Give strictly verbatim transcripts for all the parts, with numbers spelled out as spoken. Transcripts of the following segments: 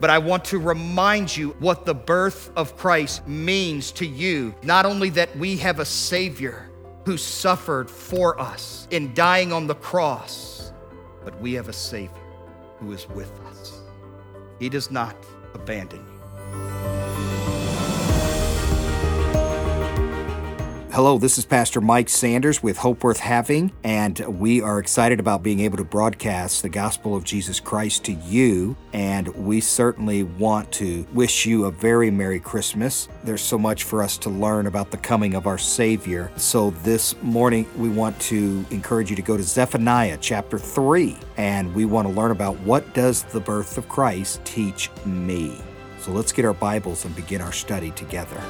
But I want to remind you what the birth of Christ means to you. Not only that we have a Savior who suffered for us in dying on the cross, but we have a Savior who is with us. He does not abandon you. Hello, this is Pastor Mike Sanders with Hope Worth Having, and we are excited about being able to broadcast the gospel of Jesus Christ to you, and we certainly want to wish you a very Merry Christmas. There's so much for us to learn about the coming of our Savior. So this morning, we want to encourage you to go to Zephaniah chapter three, and we want to learn about what does the birth of Christ teach me. So let's get our Bibles and begin our study together.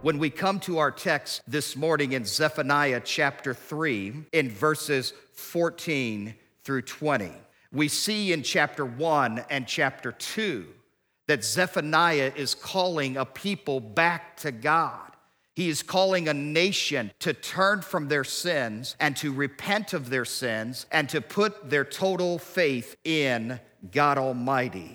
When we come to our text this morning in Zephaniah chapter three, in verses fourteen through twenty, we see in chapter one and chapter two that Zephaniah is calling a people back to God. He is calling a nation to turn from their sins and to repent of their sins and to put their total faith in God Almighty.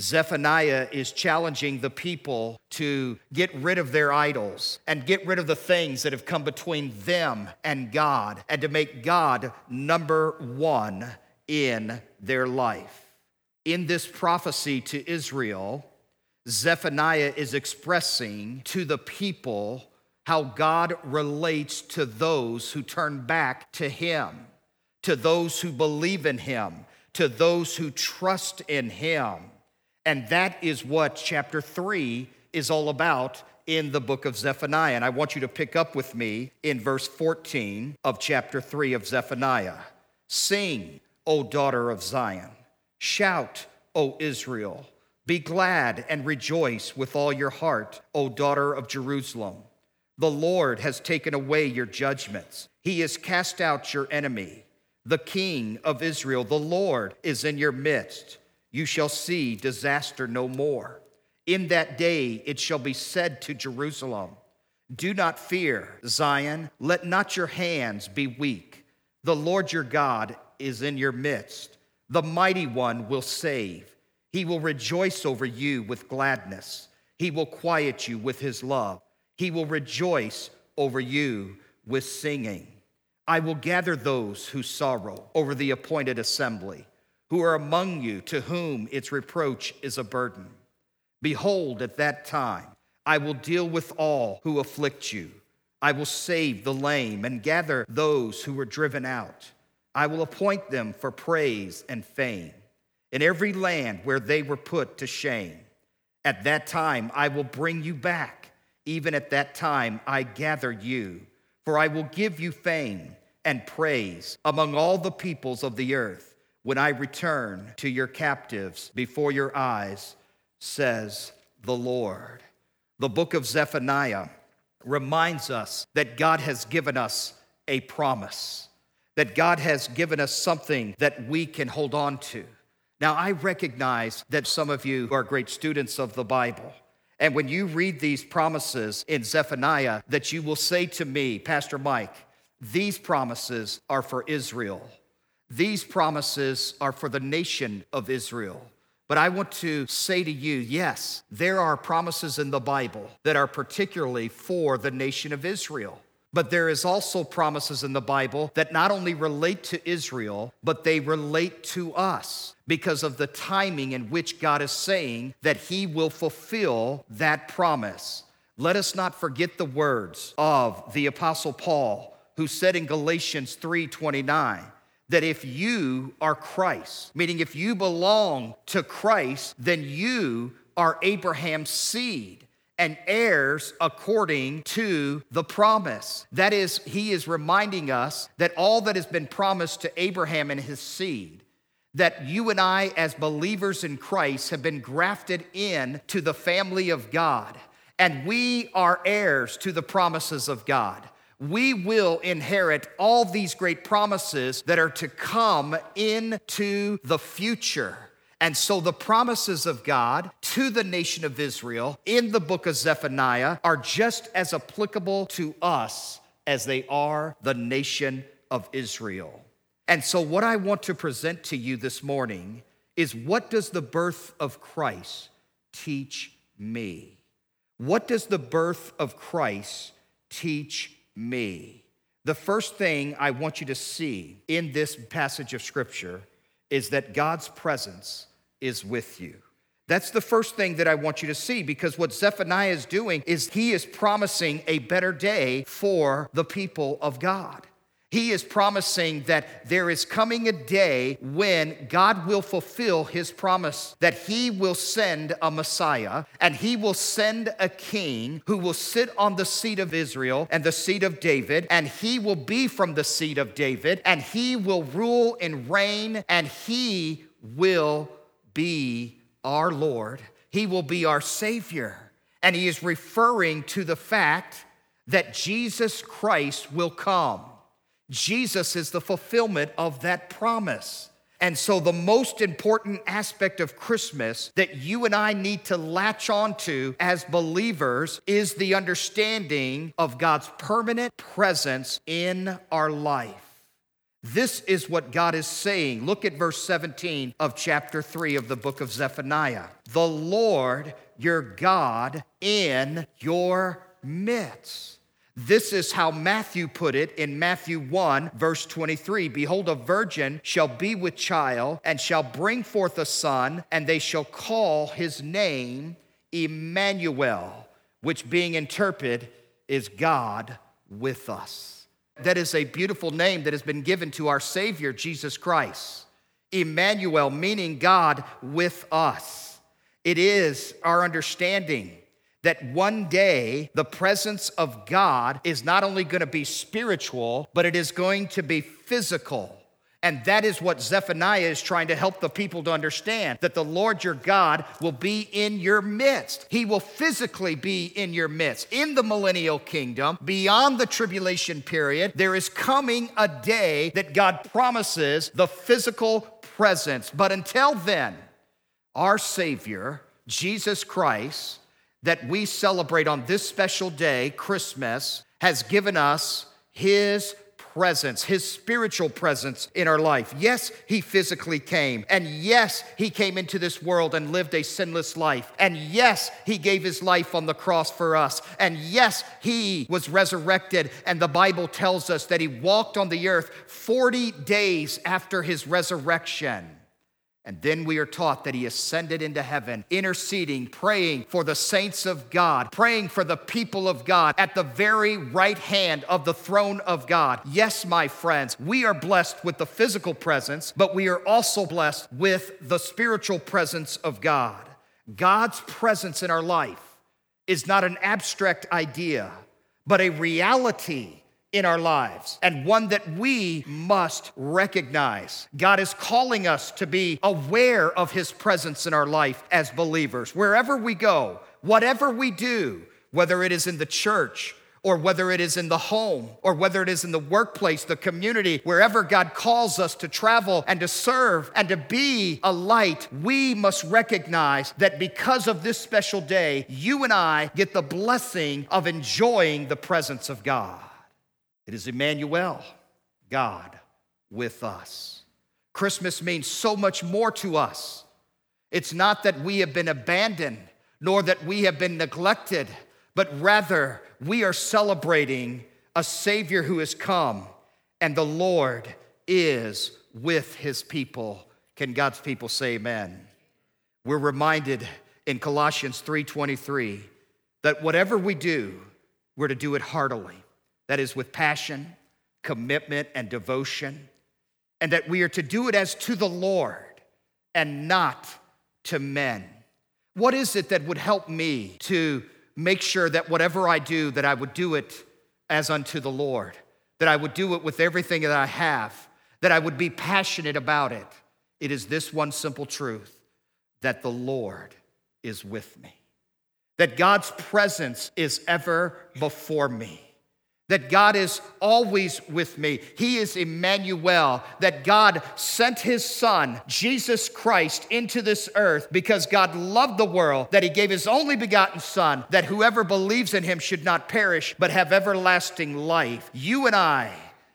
Zephaniah is challenging the people to get rid of their idols and get rid of the things that have come between them and God, and to make God number one in their life. In this prophecy to Israel, Zephaniah is expressing to the people how God relates to those who turn back to him, to those who believe in him, to those who trust in him. And that is what chapter three is all about in the book of Zephaniah. And I want you to pick up with me in verse fourteen of chapter three of Zephaniah. Sing, O daughter of Zion. Shout, O Israel. Be glad and rejoice with all your heart, O daughter of Jerusalem. The Lord has taken away your judgments. He has cast out your enemy. The King of Israel, the Lord, is in your midst. You shall see disaster no more. In that day it shall be said to Jerusalem, do not fear, Zion, let not your hands be weak. The Lord your God is in your midst. The mighty one will save. He will rejoice over you with gladness. He will quiet you with his love. He will rejoice over you with singing. I will gather those who sorrow over the appointed assembly, who are among you, to whom its reproach is a burden. Behold, at that time, I will deal with all who afflict you. I will save the lame and gather those who were driven out. I will appoint them for praise and fame in every land where they were put to shame. At that time, I will bring you back. Even at that time, I gather you, for I will give you fame and praise among all the peoples of the earth, when I return to your captives before your eyes, says the Lord. The book of Zephaniah reminds us that God has given us a promise, that God has given us something that we can hold on to. Now, I recognize that some of you are great students of the Bible, and when you read these promises in Zephaniah, that you will say to me, Pastor Mike, these promises are for Israel. These promises are for the nation of Israel. But I want to say to you, yes, there are promises in the Bible that are particularly for the nation of Israel. But there is also promises in the Bible that not only relate to Israel, but they relate to us because of the timing in which God is saying that he will fulfill that promise. Let us not forget the words of the Apostle Paul, who said in Galatians three twenty-nine, that if you are Christ, meaning if you belong to Christ, then you are Abraham's seed and heirs according to the promise. That is, he is reminding us that all that has been promised to Abraham and his seed, that you and I as believers in Christ have been grafted in to the family of God, and we are heirs to the promises of God. We will inherit all these great promises that are to come into the future. And so the promises of God to the nation of Israel in the book of Zephaniah are just as applicable to us as they are the nation of Israel. And so what I want to present to you this morning is, what does the birth of Christ teach me? What does the birth of Christ teach me? The first thing I want you to see in this passage of Scripture is that God's presence is with you. That's the first thing that I want you to see, because what Zephaniah is doing is he is promising a better day for the people of God. He is promising that there is coming a day when God will fulfill his promise, that he will send a Messiah and he will send a king who will sit on the seat of Israel and the seat of David, and he will be from the seat of David, and he will rule and reign, and he will be our Lord. He will be our Savior. And he is referring to the fact that Jesus Christ will come. Jesus is the fulfillment of that promise. And so the most important aspect of Christmas that you and I need to latch onto as believers is the understanding of God's permanent presence in our life. This is what God is saying. Look at verse seventeen of chapter three of the book of Zephaniah. The Lord your God in your midst. This is how Matthew put it in Matthew one, verse twenty-three. Behold, a virgin shall be with child and shall bring forth a son, and they shall call his name Emmanuel, which being interpreted is God with us. That is a beautiful name that has been given to our Savior, Jesus Christ. Emmanuel, meaning God with us. It is our understanding that one day the presence of God is not only going to be spiritual, but it is going to be physical. And that is what Zephaniah is trying to help the people to understand, that the Lord your God will be in your midst. He will physically be in your midst. In the millennial kingdom, beyond the tribulation period, there is coming a day that God promises the physical presence. But until then, our Savior, Jesus Christ, that we celebrate on this special day, Christmas, has given us his presence, his spiritual presence in our life. Yes, he physically came. And yes, he came into this world and lived a sinless life. And yes, he gave his life on the cross for us. And yes, he was resurrected. And the Bible tells us that he walked on the earth forty days after his resurrection. And then we are taught that he ascended into heaven, interceding, praying for the saints of God, praying for the people of God at the very right hand of the throne of God. Yes, my friends, we are blessed with the physical presence, but we are also blessed with the spiritual presence of God. God's presence in our life is not an abstract idea, but a reality in our lives, and one that we must recognize. God is calling us to be aware of his presence in our life as believers. Wherever we go, whatever we do, whether it is in the church, or whether it is in the home, or whether it is in the workplace, the community, wherever God calls us to travel and to serve and to be a light, we must recognize that because of this special day, you and I get the blessing of enjoying the presence of God. It is Emmanuel, God with us. Christmas means so much more to us. It's not that we have been abandoned, nor that we have been neglected, but rather we are celebrating a Savior who has come, and the Lord is with his people. Can God's people say amen? We're reminded in Colossians three twenty-three that whatever we do, we're to do it heartily. That is with passion, commitment, and devotion, and that we are to do it as to the Lord and not to men. What is it that would help me to make sure that whatever I do, that I would do it as unto the Lord, that I would do it with everything that I have, that I would be passionate about it? It is this one simple truth, that the Lord is with me, that God's presence is ever before me, that God is always with me. He is Emmanuel, that God sent his son, Jesus Christ, into this earth because God loved the world, that he gave his only begotten son, that whoever believes in him should not perish, but have everlasting life. You and I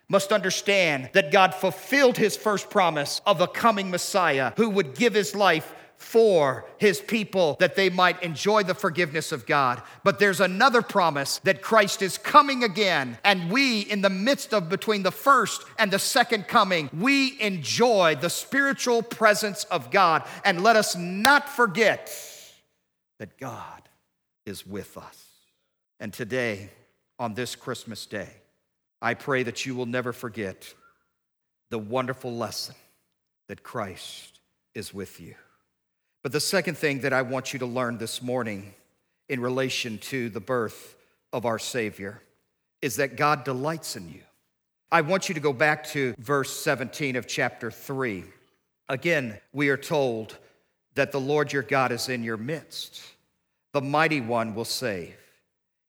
must understand that God fulfilled his first promise of a coming Messiah who would give his life for his people that they might enjoy the forgiveness of God. But there's another promise that Christ is coming again, and we, in the midst of between the first and the second coming, we enjoy the spiritual presence of God. And let us not forget that God is with us. And today, on this Christmas day, I pray that you will never forget the wonderful lesson that Christ is with you. But the second thing that I want you to learn this morning in relation to the birth of our Savior is that God delights in you. I want you to go back to verse seventeen of chapter three. Again, we are told that the Lord your God is in your midst. The mighty one will save.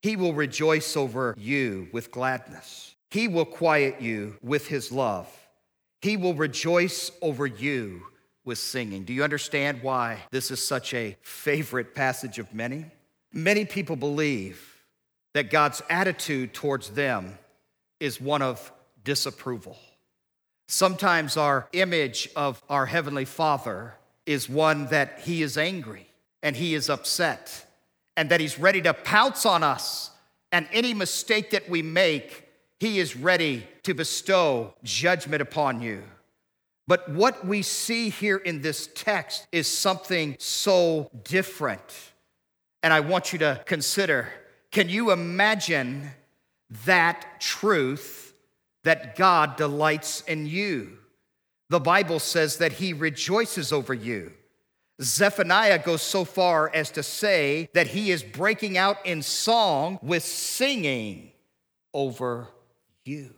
He will rejoice over you with gladness. He will quiet you with his love. He will rejoice over you with singing. Do you understand why this is such a favorite passage of many? Many people believe that God's attitude towards them is one of disapproval. Sometimes our image of our Heavenly Father is one that he is angry and he is upset and that he's ready to pounce on us, and any mistake that we make, he is ready to bestow judgment upon you. But what we see here in this text is something so different. And I want you to consider, can you imagine that truth that God delights in you? The Bible says that he rejoices over you. Zephaniah goes so far as to say that he is breaking out in song with singing over you.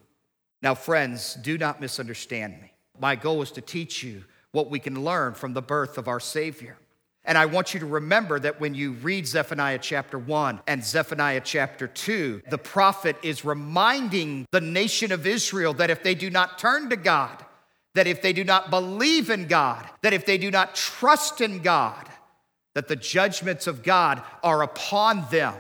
Now, friends, do not misunderstand me. My goal is to teach you what we can learn from the birth of our Savior. And I want you to remember that when you read Zephaniah chapter one and Zephaniah chapter two, the prophet is reminding the nation of Israel that if they do not turn to God, that if they do not believe in God, that if they do not trust in God, that the judgments of God are upon them.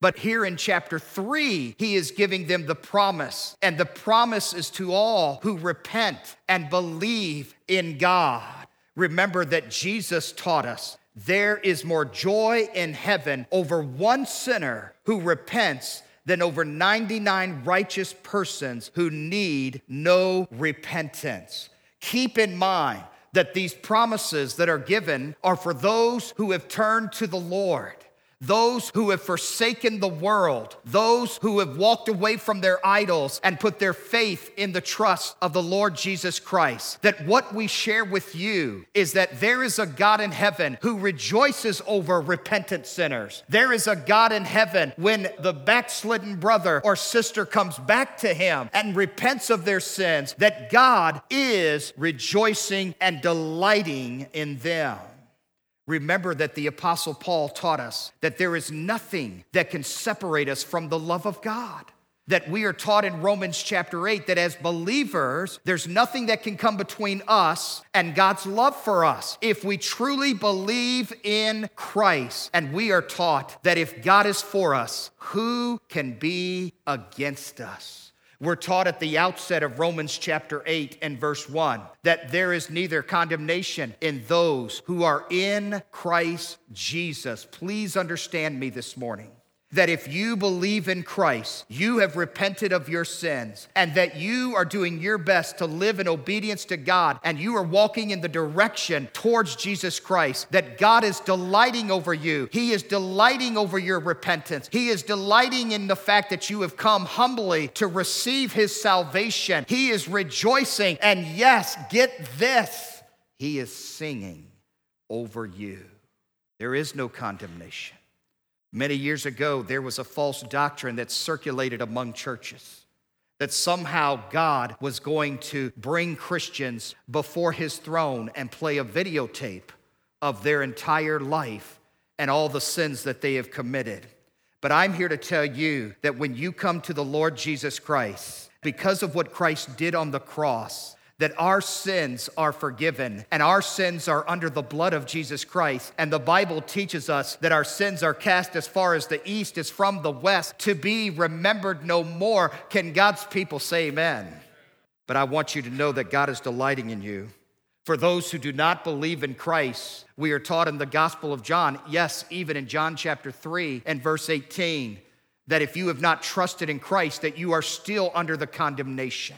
But here in chapter three, he is giving them the promise, and the promise is to all who repent and believe in God. Remember that Jesus taught us there is more joy in heaven over one sinner who repents than over ninety-nine righteous persons who need no repentance. Keep in mind that these promises that are given are for those who have turned to the Lord, those who have forsaken the world, those who have walked away from their idols and put their faith in the trust of the Lord Jesus Christ. That what we share with you is that there is a God in heaven who rejoices over repentant sinners. There is a God in heaven when the backslidden brother or sister comes back to him and repents of their sins, that God is rejoicing and delighting in them. Remember that the Apostle Paul taught us that there is nothing that can separate us from the love of God. That we are taught in Romans chapter eight that as believers, there's nothing that can come between us and God's love for us if we truly believe in Christ. And we are taught that if God is for us, who can be against us? We're taught at the outset of Romans chapter eight and verse one that there is neither condemnation in those who are in Christ Jesus. Please understand me this morning, that if you believe in Christ, you have repented of your sins and that you are doing your best to live in obedience to God and you are walking in the direction towards Jesus Christ, that God is delighting over you. He is delighting over your repentance. He is delighting in the fact that you have come humbly to receive his salvation. He is rejoicing, and yes, get this, he is singing over you. There is no condemnation. Many years ago, there was a false doctrine that circulated among churches that somehow God was going to bring Christians before his throne and play a videotape of their entire life and all the sins that they have committed. But I'm here to tell you that when you come to the Lord Jesus Christ, because of what Christ did on the cross, that our sins are forgiven and our sins are under the blood of Jesus Christ. And the Bible teaches us that our sins are cast as far as the east is from the west, to be remembered no more. Can God's people say amen? But I want you to know that God is delighting in you. For those who do not believe in Christ, we are taught in the Gospel of John, yes, even in John chapter three and verse eighteen, that if you have not trusted in Christ, that you are still under the condemnation.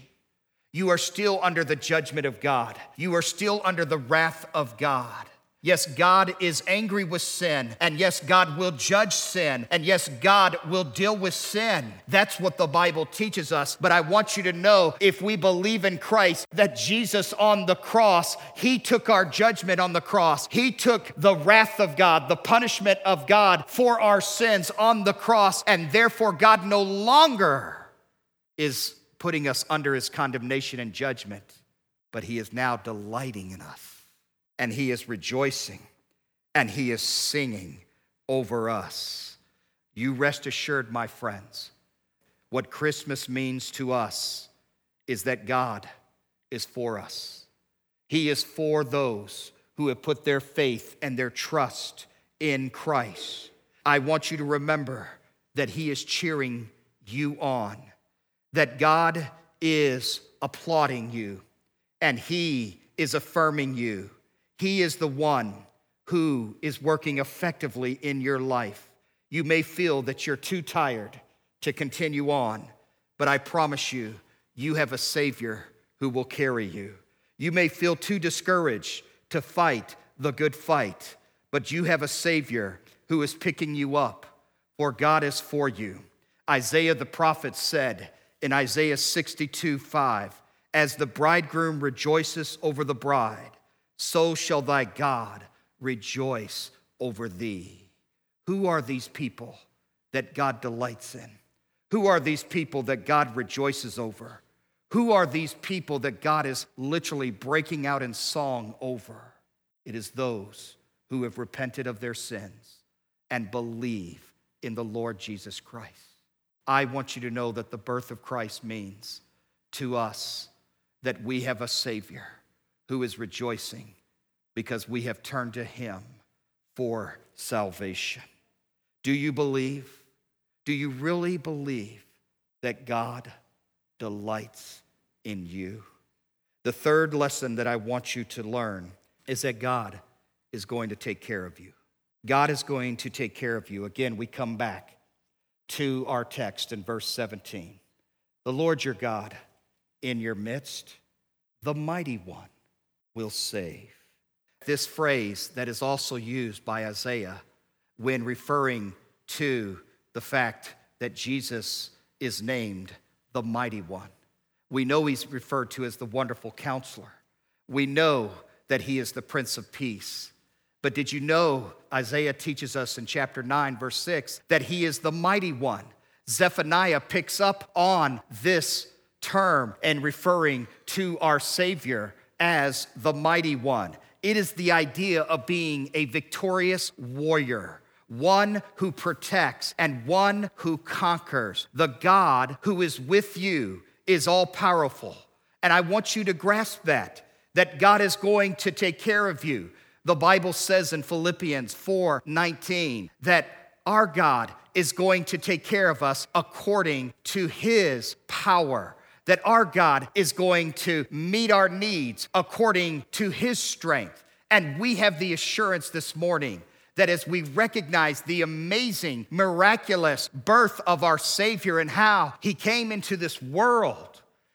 You are still under the judgment of God. You are still under the wrath of God. Yes, God is angry with sin, and yes, God will judge sin, and yes, God will deal with sin. That's what the Bible teaches us. But I want you to know, if we believe in Christ, that Jesus on the cross, he took our judgment on the cross. He took the wrath of God, the punishment of God for our sins on the cross, and therefore God no longer is putting us under his condemnation and judgment, but he is now delighting in us. And he is rejoicing, and he is singing over us. You rest assured, my friends, what Christmas means to us is that God is for us. He is for those who have put their faith and their trust in Christ. I want you to remember that he is cheering you on, that God is applauding you, and he is affirming you. He is the one who is working effectively in your life. You may feel that you're too tired to continue on, but I promise you, you have a Savior who will carry you. You may feel too discouraged to fight the good fight, but you have a Savior who is picking you up, for God is for you. Isaiah the prophet said in Isaiah sixty-two five, "As the bridegroom rejoices over the bride, so shall thy God rejoice over thee." Who are these people that God delights in? Who are these people that God rejoices over? Who are these people that God is literally breaking out in song over? It is those who have repented of their sins and believe in the Lord Jesus Christ. I want you to know that the birth of Christ means to us that we have a Savior who is rejoicing because we have turned to him for salvation. Do you believe? Do you really believe that God delights in you? The third lesson that I want you to learn is that God is going to take care of you. God is going to take care of you. Again, we come back to our text in verse seventeen. The Lord your God in your midst, the mighty one, will save. This phrase that is also used by Isaiah when referring to the fact that Jesus is named the Mighty One. We know he's referred to as the Wonderful Counselor. We know that he is the Prince of Peace. But did you know Isaiah teaches us in chapter nine, verse six, that he is the Mighty One? Zephaniah picks up on this term and referring to our Savior as the Mighty One. It is the idea of being a victorious warrior, one who protects and one who conquers. The God who is with you is all-powerful. And I want you to grasp that, that God is going to take care of you. The Bible says in Philippians four nineteen that our God is going to take care of us according to his power, that our God is going to meet our needs according to his strength. And we have the assurance this morning that as we recognize the amazing, miraculous birth of our Savior and how he came into this world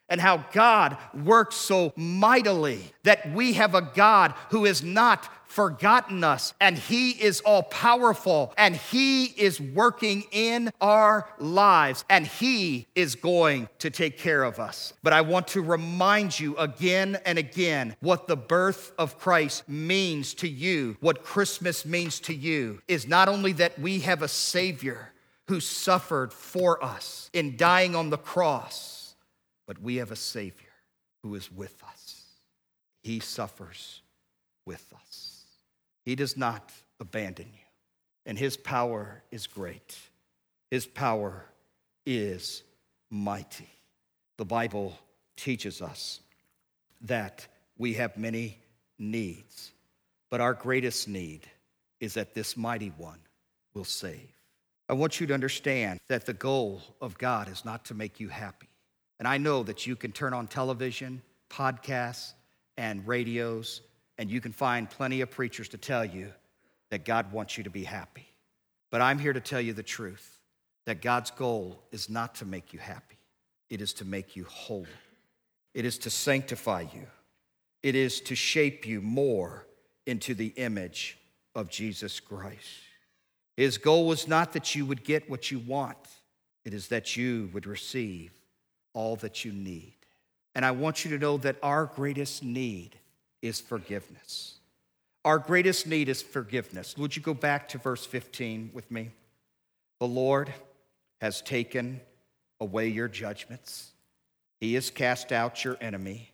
and how God works so mightily, that we have a God who is not forgotten us, and he is all-powerful, and he is working in our lives, and he is going to take care of us. But I want to remind you again and again what the birth of Christ means to you, what Christmas means to you, is not only that we have a Savior who suffered for us in dying on the cross, but we have a Savior who is with us. He suffers with us. He does not abandon you, and his power is great. His power is mighty. The Bible teaches us that we have many needs, but our greatest need is that this mighty one will save. I want you to understand that the goal of God is not to make you happy. And I know that you can turn on television, podcasts, and radios, and you can find plenty of preachers to tell you that God wants you to be happy. But I'm here to tell you the truth, that God's goal is not to make you happy. It is to make you holy. It is to sanctify you. It is to shape you more into the image of Jesus Christ. His goal was not that you would get what you want. It is that you would receive all that you need. And I want you to know that our greatest need is forgiveness. Our greatest need is forgiveness. Would you go back to verse fifteen with me? The Lord has taken away your judgments. He has cast out your enemy.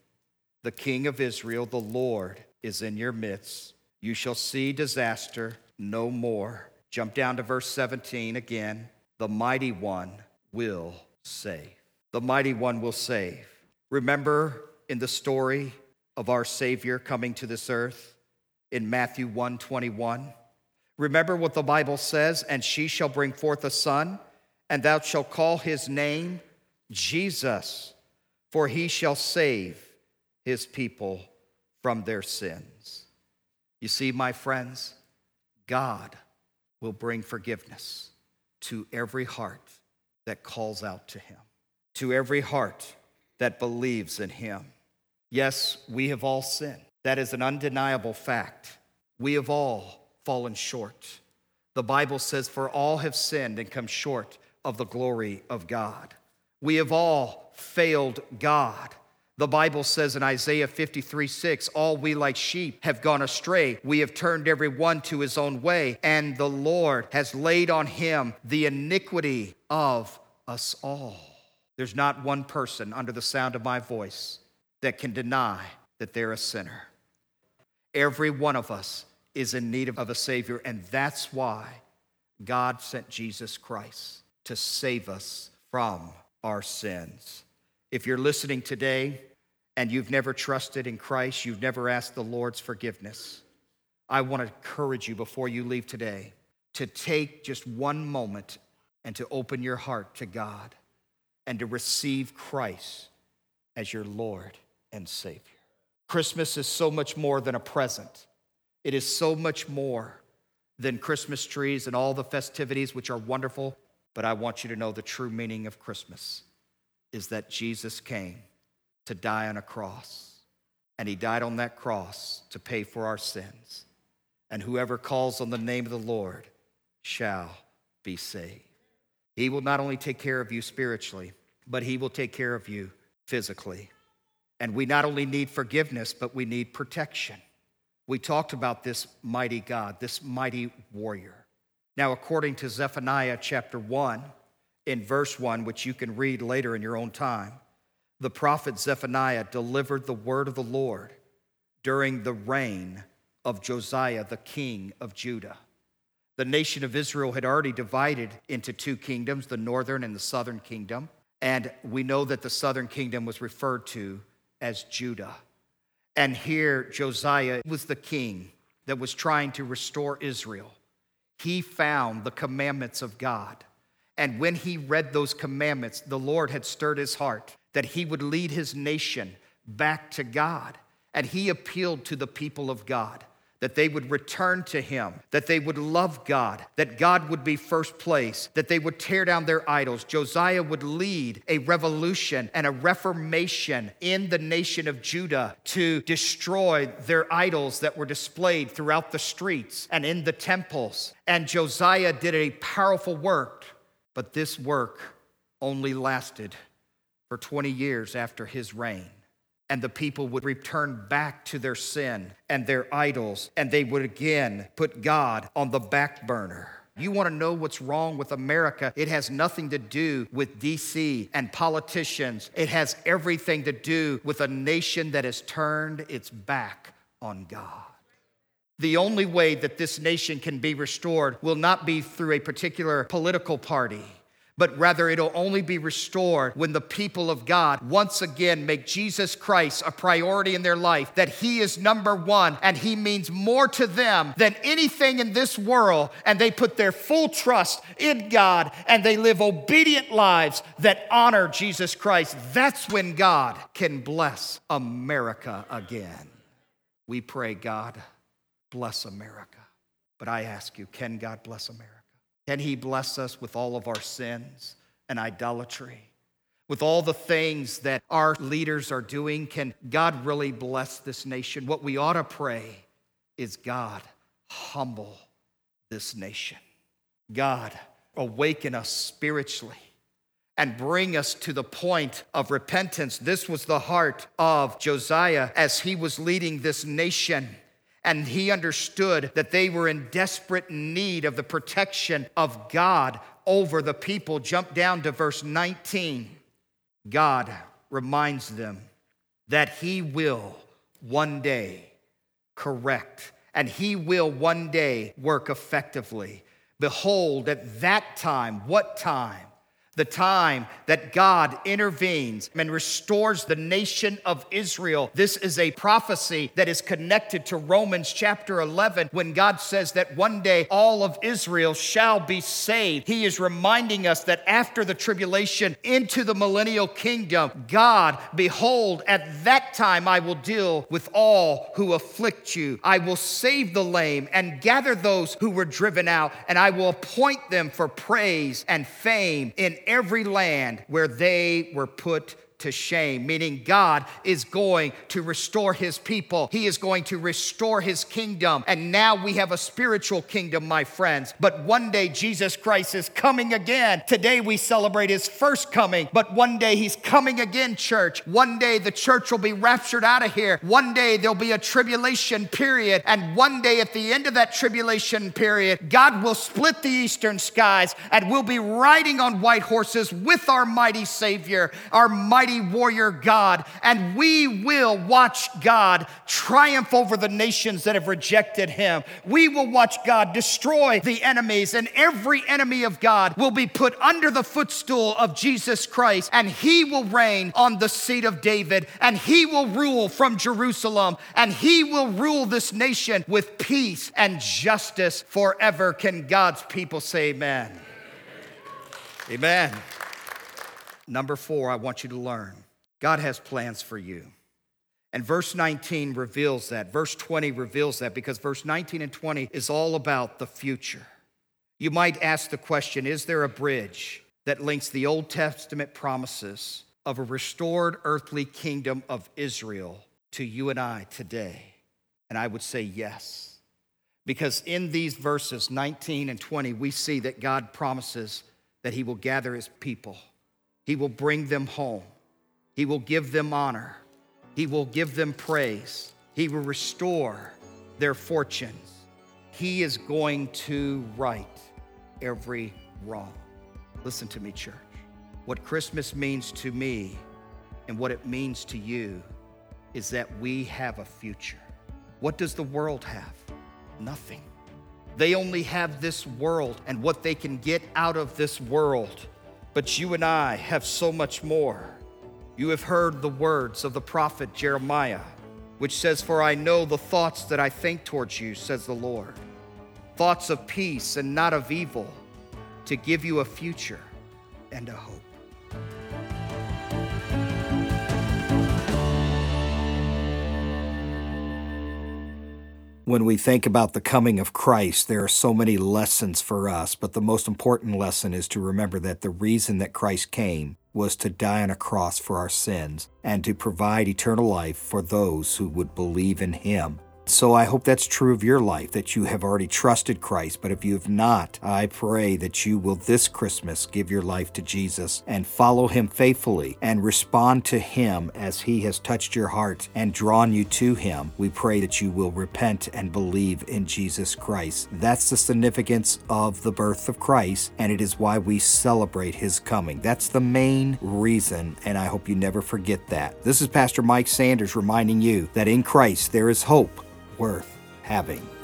The King of Israel, the Lord, is in your midst. You shall see disaster no more. Jump down to verse seventeen again. The mighty one will save. The mighty one will save. Remember in the story of our Savior coming to this earth in Matthew one twenty-one. Remember what the Bible says, and she shall bring forth a son, and thou shalt call his name Jesus, for he shall save his people from their sins. You see, my friends, God will bring forgiveness to every heart that calls out to him, to every heart that believes in him. Yes, we have all sinned. That is an undeniable fact. We have all fallen short. The Bible says, for all have sinned and come short of the glory of God. We have all failed God. The Bible says in Isaiah fifty-three six, all we like sheep have gone astray. We have turned every one to his own way, and the Lord has laid on him the iniquity of us all. There's not one person under the sound of my voice that can deny that they're a sinner. Every one of us is in need of a Savior, and that's why God sent Jesus Christ to save us from our sins. If you're listening today and you've never trusted in Christ, you've never asked the Lord's forgiveness, I want to encourage you before you leave today to take just one moment and to open your heart to God and to receive Christ as your Lord and Savior. Christmas is so much more than a present. It is so much more than Christmas trees and all the festivities, which are wonderful. But I want you to know the true meaning of Christmas is that Jesus came to die on a cross, and he died on that cross to pay for our sins. And whoever calls on the name of the Lord shall be saved. He will not only take care of you spiritually, but he will take care of you physically. And we not only need forgiveness, but we need protection. We talked about this mighty God, this mighty warrior. Now, according to Zephaniah chapter one, in verse one, which you can read later in your own time, the prophet Zephaniah delivered the word of the Lord during the reign of Josiah, the king of Judah. The nation of Israel had already divided into two kingdoms, the northern and the southern kingdom, and we know that the southern kingdom was referred to as Judah. And here, Josiah was the king that was trying to restore Israel. He found the commandments of God. And when he read those commandments, the Lord had stirred his heart that he would lead his nation back to God. And he appealed to the people of God that they would return to him, that they would love God, that God would be first place, that they would tear down their idols. Josiah would lead a revolution and a reformation in the nation of Judah to destroy their idols that were displayed throughout the streets and in the temples. And Josiah did a powerful work, but this work only lasted for twenty years after his reign. And the people would return back to their sin and their idols, and they would again put God on the back burner. You want to know what's wrong with America? It has nothing to do with D C and politicians. It has everything to do with a nation that has turned its back on God. The only way that this nation can be restored will not be through a particular political party. but rather it'll only be restored when the people of God once again make Jesus Christ a priority in their life, that he is number one and he means more to them than anything in this world, and they put their full trust in God and they live obedient lives that honor Jesus Christ. That's when God can bless America again. We pray, God, bless America. But I ask you, can God bless America? Can he bless us with all of our sins and idolatry, with all the things that our leaders are doing? Can God really bless this nation? What we ought to pray is, God, humble this nation. God, awaken us spiritually and bring us to the point of repentance. This was the heart of Josiah as he was leading this nation. And he understood that they were in desperate need of the protection of God over the people. Jump down to verse nineteen. God reminds them that he will one day correct, and he will one day work effectively. Behold, at that time, what time? The time that God intervenes and restores the nation of Israel. This is a prophecy that is connected to Romans chapter eleven, when God says that one day all of Israel shall be saved. He is reminding us that after the tribulation into the millennial kingdom, God, behold, at that time I will deal with all who afflict you. I will save the lame and gather those who were driven out, and I will appoint them for praise and fame in every land where they were put to shame. Meaning, God is going to restore his people. He is going to restore his kingdom. And now we have a spiritual kingdom, my friends. But one day Jesus Christ is coming again. Today we celebrate his first coming, but one day he's coming again, church. One day the church will be raptured out of here. One day there'll be a tribulation period. And one day at the end of that tribulation period, God will split the eastern skies and we'll be riding on white horses with our mighty Savior, our mighty warrior God, and we will watch God triumph over the nations that have rejected him. We will watch God destroy the enemies, and every enemy of God will be put under the footstool of Jesus Christ, and he will reign on the seat of David, and he will rule from Jerusalem, and he will rule this nation with peace and justice forever. Can God's people say amen? Amen. Amen. Number four, I want you to learn, God has plans for you. And verse nineteen reveals that. Verse twenty reveals that, because verse nineteen and twenty is all about the future. You might ask the question, is there a bridge that links the Old Testament promises of a restored earthly kingdom of Israel to you and I today? And I would say yes. Because in these verses nineteen and twenty, we see that God promises that he will gather his people. He will bring them home. He will give them honor. He will give them praise. He will restore their fortunes. He is going to right every wrong. Listen to me, church. What Christmas means to me and what it means to you is that we have a future. What does the world have? Nothing. They only have this world and what they can get out of this world. But you and I have so much more. You have heard the words of the prophet Jeremiah, which says, "For I know the thoughts that I think towards you, says the Lord, thoughts of peace and not of evil, to give you a future and a hope." When we think about the coming of Christ, there are so many lessons for us, but the most important lesson is to remember that the reason that Christ came was to die on a cross for our sins and to provide eternal life for those who would believe in him. So I hope that's true of your life, that you have already trusted Christ, but if you have not, I pray that you will this Christmas give your life to Jesus and follow him faithfully and respond to him as he has touched your heart and drawn you to him. We pray that you will repent and believe in Jesus Christ. That's the significance of the birth of Christ, and it is why we celebrate his coming. That's the main reason, and I hope you never forget that. This is Pastor Mike Sanders reminding you that in Christ there is hope worth having.